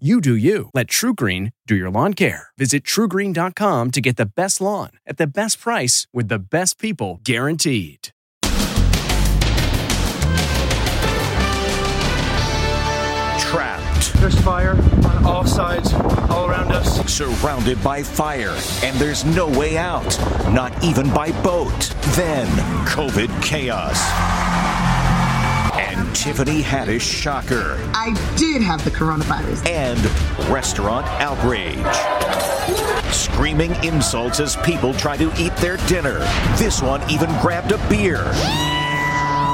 You do you. Let TruGreen do your lawn care. Visit TruGreen.com to get the best lawn at the best price with the best people guaranteed. Trapped. There's fire on all sides, all around us. Surrounded by fire, and there's no way out, not even by boat. Then, COVID chaos. Tiffany Haddish shocker. I did have the coronavirus. And restaurant outrage. Screaming insults as people try to eat their dinner. This one even grabbed a beer.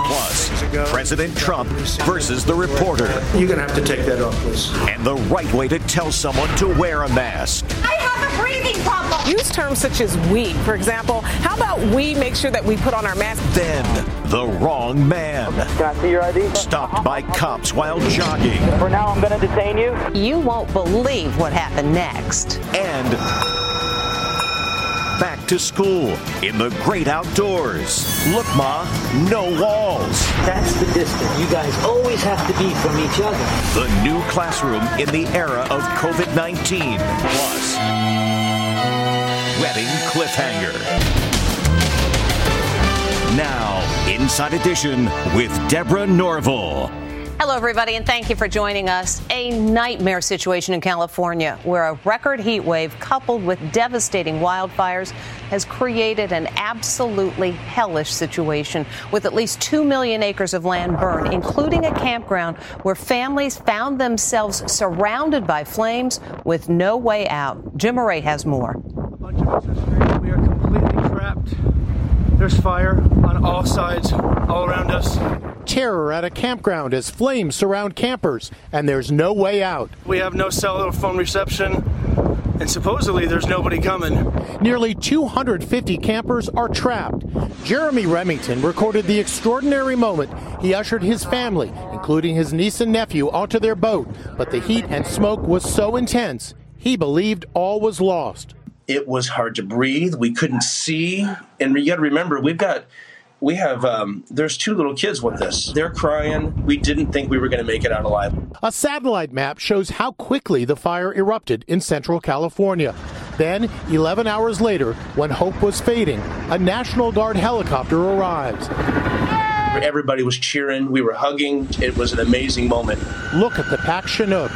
Plus, President Trump versus the reporter. You're going to have to take that off, please. And the right way to tell someone to wear a mask. I have a breathing problem. Use terms such as we. For example, how about we make sure that we put on our mask? Then, the wrong man. Can I see your ID? Stopped by cops while jogging. For now, I'm going to detain you. You won't believe what happened next. And back to school in the great outdoors. Look, Ma, no walls. That's the distance you guys always have to be from each other. The new classroom in the era of COVID-19. Plus, wedding cliffhanger. Now, Inside Edition with Deborah Norville. Hello, everybody, and thank you for joining us. A nightmare situation in California where a record heat wave coupled with devastating wildfires has created an absolutely hellish situation with at least 2 million acres of land burned, including a campground where families found themselves surrounded by flames with no way out. Jim Array has more. A bunch of us are stranded. We are completely trapped. There's fire on all sides, all around us. Terror at a campground as flames surround campers, and there's no way out. We have no cell phone reception, and supposedly there's nobody coming. Nearly 250 campers are trapped. Jeremy Remington recorded the extraordinary moment he ushered his family, including his niece and nephew, onto their boat, but the heat and smoke was so intense, he believed all was lost. It was hard to breathe. We couldn't see, and you got to remember, there's two little kids with this. They're crying. We didn't think we were going to make it out alive. A satellite map shows how quickly the fire erupted in central California. Then, 11 hours later, when hope was fading, a National Guard helicopter arrives. Everybody was cheering. We were hugging. It was an amazing moment. Look at the packed Chinook.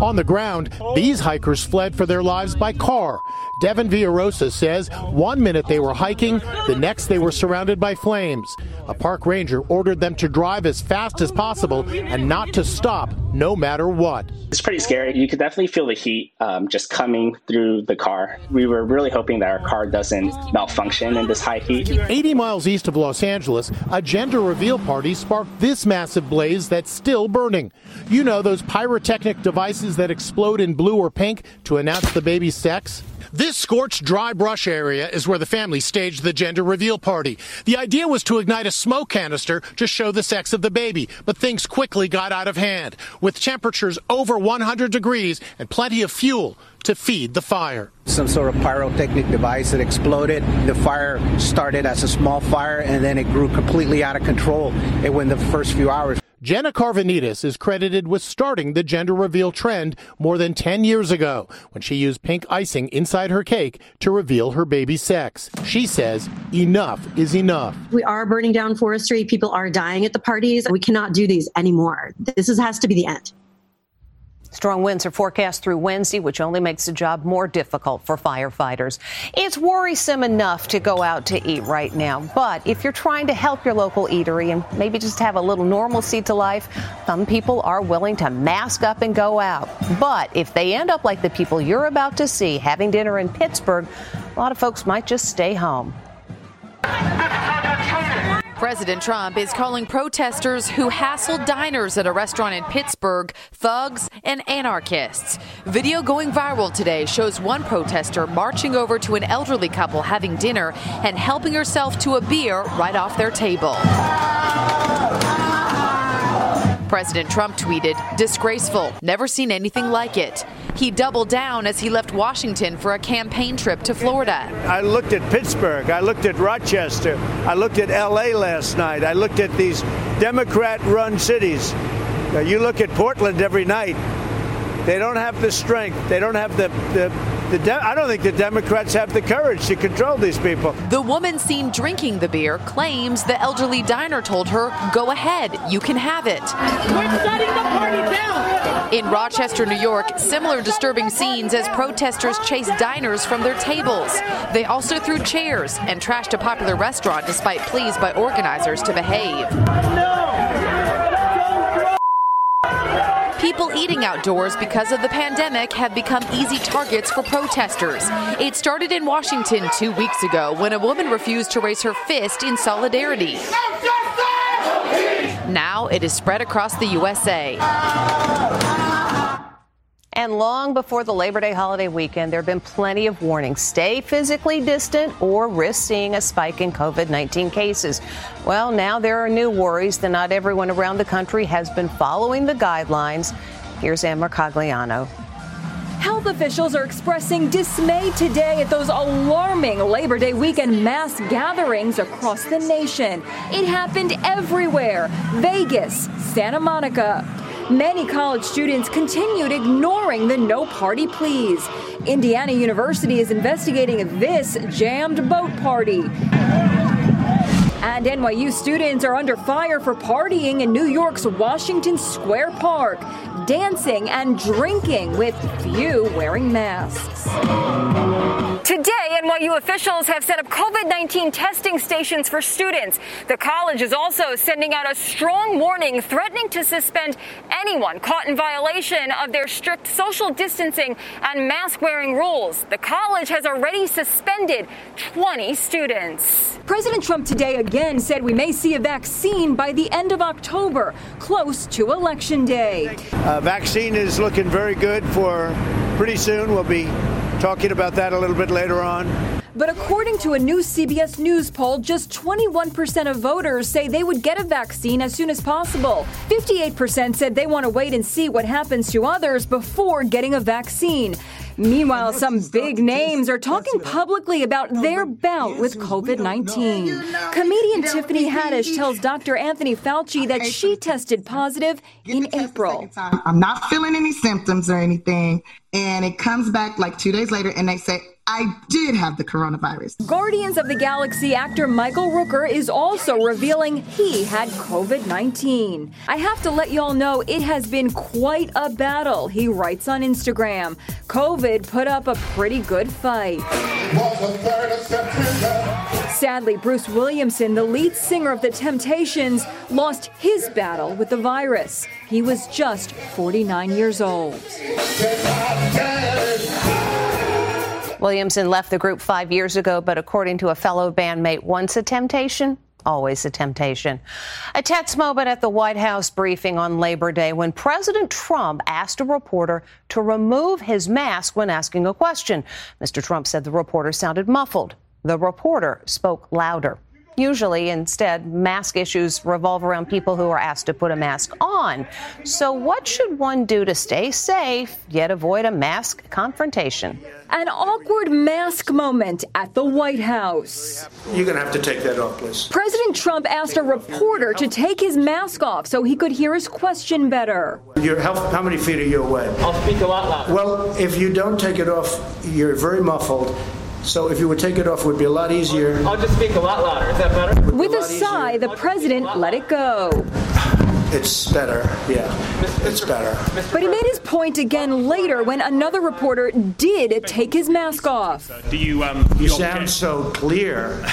On the ground, these hikers fled for their lives by car. Devin Villarosa says one minute they were hiking, the next they were surrounded by flames. A park ranger ordered them to drive as fast as possible and not to stop, no matter what. It's pretty scary. You could definitely feel the heat just coming through the car. We were really hoping that our car doesn't malfunction in this high heat. 80 miles east of Los Angeles, a gender reveal party sparked this massive blaze that's still burning. You know, those pyrotechnic devices that explode in blue or pink to announce the baby's sex? This scorched dry brush area is where the family staged the gender reveal party. The idea was to ignite a smoke canister to show the sex of the baby, but things quickly got out of hand, with temperatures over 100 degrees and plenty of fuel to feed the fire. Some sort of pyrotechnic device that exploded. The fire started as a small fire and then it grew completely out of control within the first few hours. Jenna Carvanitas is credited with starting the gender reveal trend more than 10 years ago when she used pink icing inside her cake to reveal her baby's sex. She says enough is enough. We are burning down forestry. People are dying at the parties. We cannot do these anymore. This has to be the end. Strong winds are forecast through Wednesday, which only makes the job more difficult for firefighters. It's worrisome enough to go out to eat right now, but if you're trying to help your local eatery and maybe just have a little normalcy to life, some people are willing to mask up and go out. But if they end up like the people you're about to see having dinner in Pittsburgh, a lot of folks might just stay home. President Trump is calling protesters who hassled diners at a restaurant in Pittsburgh thugs and anarchists. Video going viral today shows one protester marching over to an elderly couple having dinner and helping herself to a beer right off their table. President Trump tweeted, "Disgraceful. Never seen anything like it." He doubled down as he left Washington for a campaign trip to Florida. I looked at Pittsburgh. I looked at Rochester. I looked at L.A. last night. I looked at these Democrat-run cities. Now, you look at Portland every night. They don't have the strength. They don't have I don't think the Democrats have the courage to control these people. The woman seen drinking the beer claims the elderly diner told her, "Go ahead, you can have it." We're shutting the party down. In Rochester, New York, similar disturbing scenes as protesters chased diners from their tables. They also threw chairs and trashed a popular restaurant despite pleas by organizers to behave. People eating outdoors because of the pandemic have become easy targets for protesters. It started in Washington 2 weeks ago when a woman refused to raise her fist in solidarity. Now it is spread across the USA. And long before the Labor Day holiday weekend, there have been plenty of warnings. Stay physically distant or risk seeing a spike in COVID-19 cases. Well, now there are new worries that not everyone around the country has been following the guidelines. Here's Ann Marcagliano. Health officials are expressing dismay today at those alarming Labor Day weekend mass gatherings across the nation. It happened everywhere. Vegas, Santa Monica. Many college students continued ignoring the no party pleas. Indiana University is investigating this jammed boat party. And NYU students are under fire for partying in New York's Washington Square Park, dancing and drinking with few wearing masks. Today, NYU officials have set up COVID-19 testing stations for students. The college is also sending out a strong warning threatening to suspend anyone caught in violation of their strict social distancing and mask-wearing rules. The college has already suspended 20 students. President Trump today again said we may see a vaccine by the end of October, close to Election Day. Vaccine is looking very good for pretty soon. We'll be talking about that a little bit later on. But according to a new CBS News poll, just 21% of voters say they would get a vaccine as soon as possible. 58% said they want to wait and see what happens to others before getting a vaccine. Meanwhile, some big names are talking publicly about their bout with COVID-19. Comedian Tiffany Haddish tells Dr. Anthony Fauci that she tested positive in April. I'm not feeling any symptoms or anything, and it comes back like 2 days later, and they say, "I did have the coronavirus." Guardians of the Galaxy actor Michael Rooker is also revealing he had COVID-19. "I have to let y'all know it has been quite a battle," he writes on Instagram. "COVID put up a pretty good fight." Sadly, Bruce Williamson, the lead singer of The Temptations, lost his battle with the virus. He was just 49 years old. Williamson left the group 5 years ago, but according to a fellow bandmate, once a temptation, always a temptation. A tense moment at the White House briefing on Labor Day when President Trump asked a reporter to remove his mask when asking a question. Mr. Trump said the reporter sounded muffled. The reporter spoke louder. Usually, instead, mask issues revolve around people who are asked to put a mask on. So what should one do to stay safe, yet avoid a mask confrontation? An awkward mask moment at the White House. You're going to have to take that off, please. President Trump asked a reporter to take his mask off so he could hear his question better. How many feet are you away? I'll speak a lot louder. Well, if you don't take it off, you're very muffled. So if you would take it off, it would be a lot easier. I'll just speak a lot louder. Is that better? With a sigh, the president let it go. It's better. Yeah, it's better. But he made his point again later when another reporter did take his mask off. You sound so clear.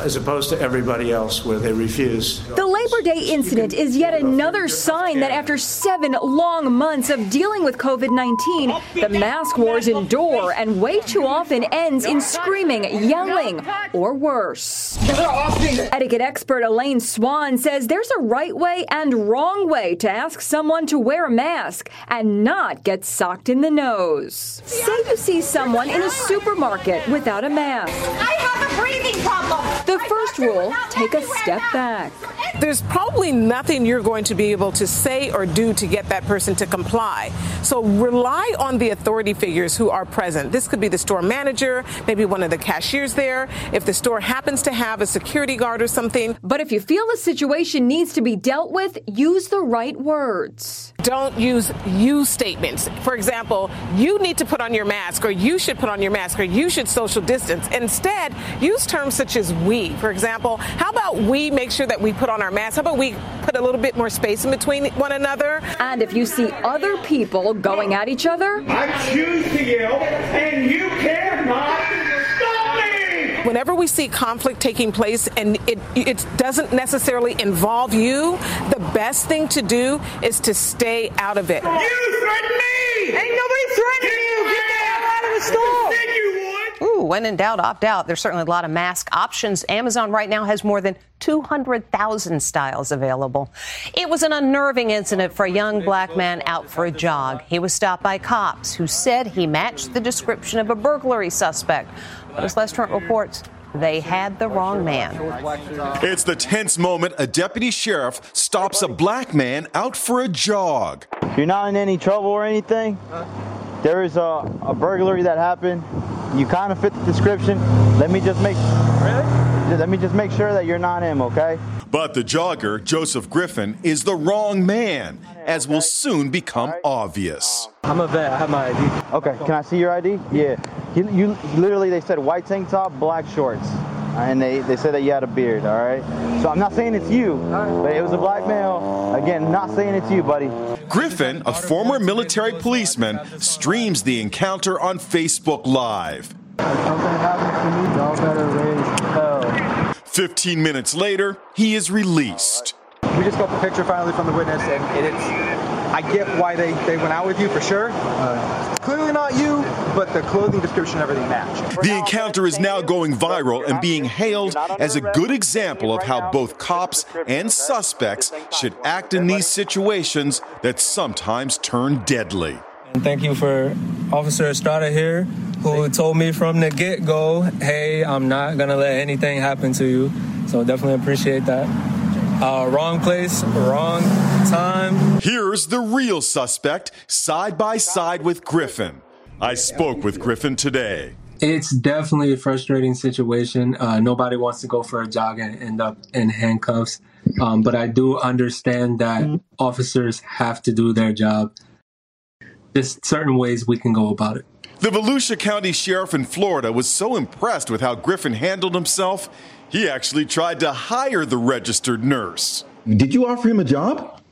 As opposed to everybody else where they refuse. The Labor Day incident is yet another sign that after 7 long months of dealing with COVID-19, the mask wars endure and way too often ends in screaming, yelling, or worse. Get off the Etiquette expert Elaine Swan says there's a right way and wrong way to ask someone to wear a mask and not get socked in the nose. Say you see someone in a supermarket without a mask. I have a breathing problem. The first rule, take a step back. There's probably nothing you're going to be able to say or do to get that person to comply. So rely on the authority figures who are present. This could be the store manager, maybe one of the cashiers there, if the store happens to have a security guard or something. But if you feel the situation needs to be dealt with, use the right words. Don't use you statements. For example, you need to put on your mask, or you should put on your mask, or you should social distance. Instead, use terms such as we. For example, how about we make sure that we put on our masks? How about we put a little bit more space in between one another? And if you see other people going at each other, I choose to yell, and you cannot. Whenever we see conflict taking place and it doesn't necessarily involve you, the best thing to do is to stay out of it. You threatened me! Ain't nobody threatening you! Get the hell out of the store! You said you would! Ooh, when in doubt, opt out. There's certainly a lot of mask options. Amazon right now has more than 200,000 styles available. It was an unnerving incident for a young black man out for a jog. He was stopped by cops who said he matched the description of a burglary suspect. But as Les Trent reports, they had the wrong man. It's the tense moment a deputy sheriff stops a black man out for a jog. You're not in any trouble or anything. There is a burglary that happened. You kind of fit the description. Let me just make sure that you're not him, okay? But the jogger, Joseph Griffin, is the wrong man, as will soon become obvious. I'm a vet. I have my ID. Okay, can I see your ID? Yeah. You literally, they said white tank top, black shorts. And they said that you had a beard, all right? So I'm not saying it's you, but it was a black male. Again, not saying it's you, buddy. Griffin, a former military policeman, streams the encounter on Facebook Live. Something happened to me, y'all better raise hell. 15 minutes later, he is released. We just got the picture finally from the witness, and I get why they went out with you for sure. Clearly not you, but the clothing description and everything matched. The encounter is now going viral and being hailed as a good example of how both cops and suspects should act in these situations that sometimes turn deadly. And thank you for Officer Estrada here, who told me from the get-go, hey, I'm not going to let anything happen to you. So definitely appreciate that. Wrong place, wrong time. Here's the real suspect, side by side with Griffin. I spoke with Griffin today. It's definitely a frustrating situation. Nobody wants to go for a jog and end up in handcuffs. But I do understand that officers have to do their job. There's certain ways we can go about it. The Volusia County Sheriff in Florida was so impressed with how Griffin handled himself, he actually tried to hire the registered nurse. Did you offer him a job?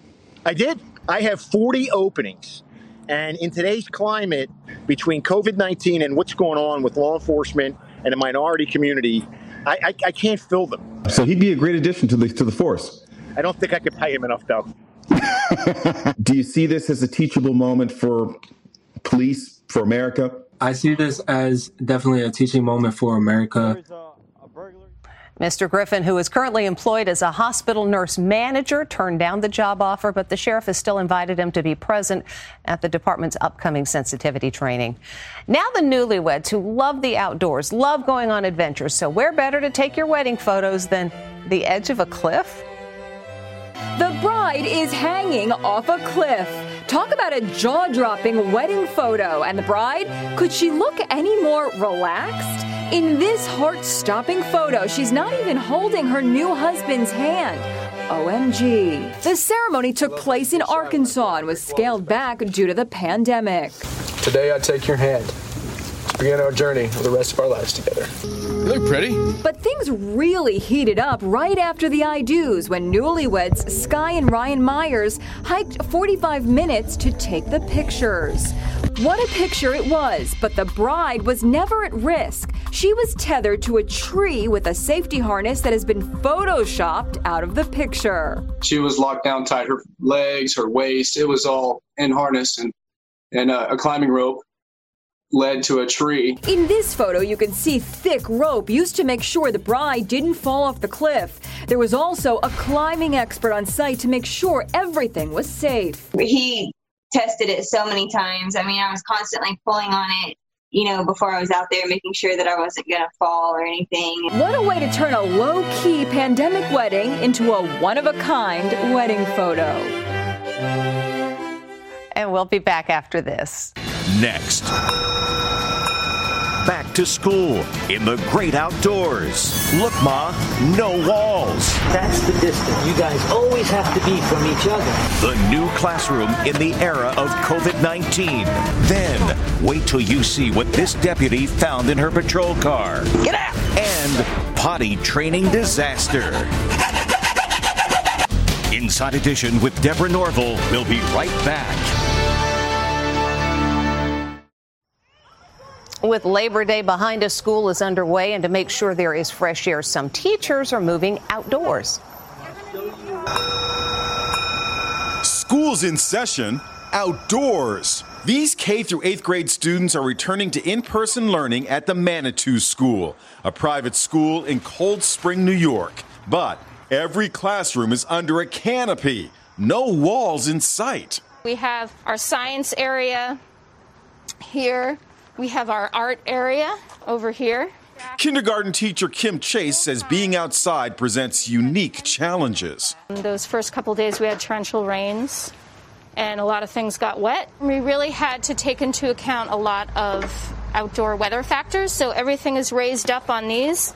I did. I have 40 openings. And in today's climate, between COVID-19 and what's going on with law enforcement and the minority community, I can't fill them. So he'd be a great addition to the force. I don't think I could pay him enough, though. Do you see this as a teachable moment for police, for America? I see this as definitely a teaching moment for America. Mr. Griffin, who is currently employed as a hospital nurse manager, turned down the job offer, but the sheriff has still invited him to be present at the department's upcoming sensitivity training. Now the newlyweds who love the outdoors, love going on adventures, so where better to take your wedding photos than the edge of a cliff? The bride is hanging off a cliff. Talk about a jaw-dropping wedding photo. And the bride, could she look any more relaxed? In this heart-stopping photo, she's not even holding her new husband's hand. OMG. The ceremony took place in Arkansas and was scaled back due to the pandemic. Today I take your hand. Begin our journey for the rest of our lives together. They're pretty. But things really heated up right after the I do's when newlyweds Skye and Ryan Myers hiked 45 minutes to take the pictures. What a picture it was, but the bride was never at risk. She was tethered to a tree with a safety harness that has been photoshopped out of the picture. She was locked down tight, her legs, her waist, it was all in harness and a climbing rope. led to a tree. In this photo, you can see thick rope used to make sure the bride didn't fall off the cliff. There was also a climbing expert on site to make sure everything was safe. He tested it so many times. I mean, I was constantly pulling on it, you know, before I was out there, making sure that I wasn't going to fall or anything. What a way to turn a low-key pandemic wedding into a one-of-a-kind wedding photo. And we'll be back after this. Next, back to school in the great outdoors. Look, Ma, no walls. That's the distance you guys always have to be from each other. The new classroom in the era of COVID-19. Then wait till you see what this deputy found in her patrol car. Get out! And potty training disaster. Inside Edition with Deborah Norville. We'll be right back. With Labor Day behind us, school is underway, and to make sure there is fresh air, some teachers are moving outdoors. School's in session, outdoors. These K through 8th grade students are returning to in-person learning at the Manitou School, a private school in Cold Spring, New York. But every classroom is under a canopy. No walls in sight. We have our science area here. We have our art area over here. Kindergarten teacher Kim Chase says being outside presents unique challenges. Those first couple days we had torrential rains and a lot of things got wet. We really had to take into account a lot of outdoor weather factors, so everything is raised up on these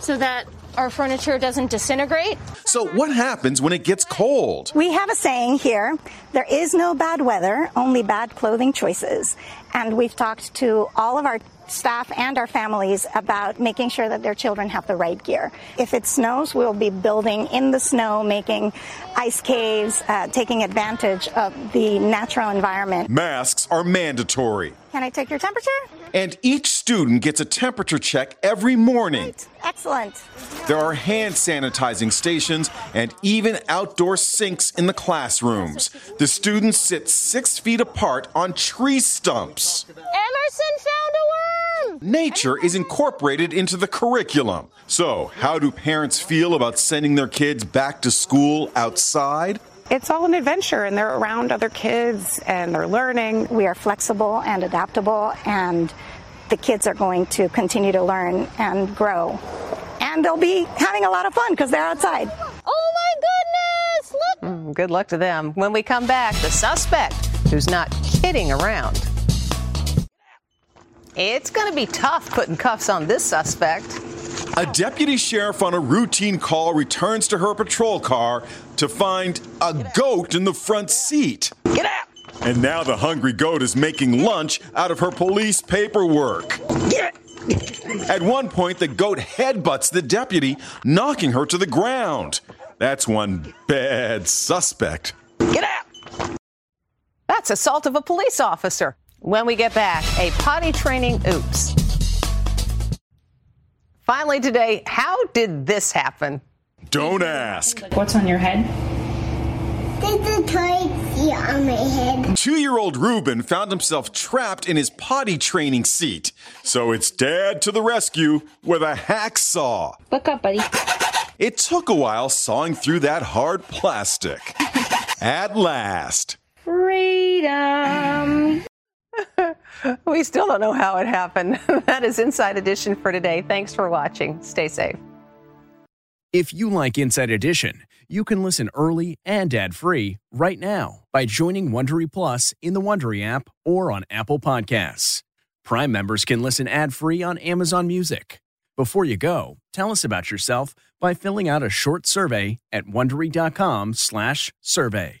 so that our furniture doesn't disintegrate. So what happens when it gets cold? We have a saying here, there is no bad weather, only bad clothing choices. And we've talked to all of our staff and our families about making sure that their children have the right gear. If it snows, we'll be building in the snow, making ice caves, taking advantage of the natural environment. Masks are mandatory. Can I take your temperature? And each student gets a temperature check every morning. Great. Excellent. There are hand sanitizing stations and even outdoor sinks in the classrooms. The students sit 6 feet apart on tree stumps. Emerson found a worm! Nature is incorporated into the curriculum. So, how do parents feel about sending their kids back to school outside? It's all an adventure, and they're around other kids, and they're learning. We are flexible and adaptable, and the kids are going to continue to learn and grow. And they'll be having a lot of fun because they're outside. Oh, my goodness! Look! Good luck to them. When we come back, the suspect who's not kidding around. It's going to be tough putting cuffs on this suspect. A deputy sheriff on a routine call returns to her patrol car to find a goat in the front seat. Get out! And now the hungry goat is making lunch out of her police paperwork. Get out! At one point, the goat headbutts the deputy, knocking her to the ground. That's one bad suspect. Get out! That's assault of a police officer. When we get back, a potty training oops. Finally today, how did this happen? Don't ask. What's on your head? There's a toy on my head. 2-year-old Ruben found himself trapped in his potty training seat. So it's dad to the rescue with a hacksaw. Look up, buddy. It took a while sawing through that hard plastic. At last. Freedom. We still don't know how it happened. That is Inside Edition for today. Thanks for watching. Stay safe. If you like Inside Edition, you can listen early and ad-free right now by joining Wondery Plus in the Wondery app or on Apple Podcasts. Prime members can listen ad-free on Amazon Music. Before you go, tell us about yourself by filling out a short survey at Wondery.com/survey.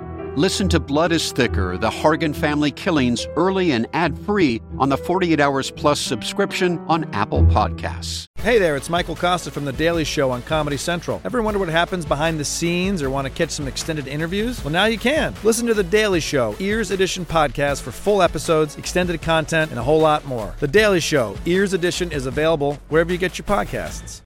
Listen to Blood is Thicker, The Hargan Family Killings early and ad-free on the 48 Hours Plus subscription on Apple Podcasts. Hey there, it's Michael Costa from The Daily Show on Comedy Central. Ever wonder what happens behind the scenes or want to catch some extended interviews? Well, now you can. Listen to The Daily Show, Ears Edition podcast for full episodes, extended content, and a whole lot more. The Daily Show, Ears Edition is available wherever you get your podcasts.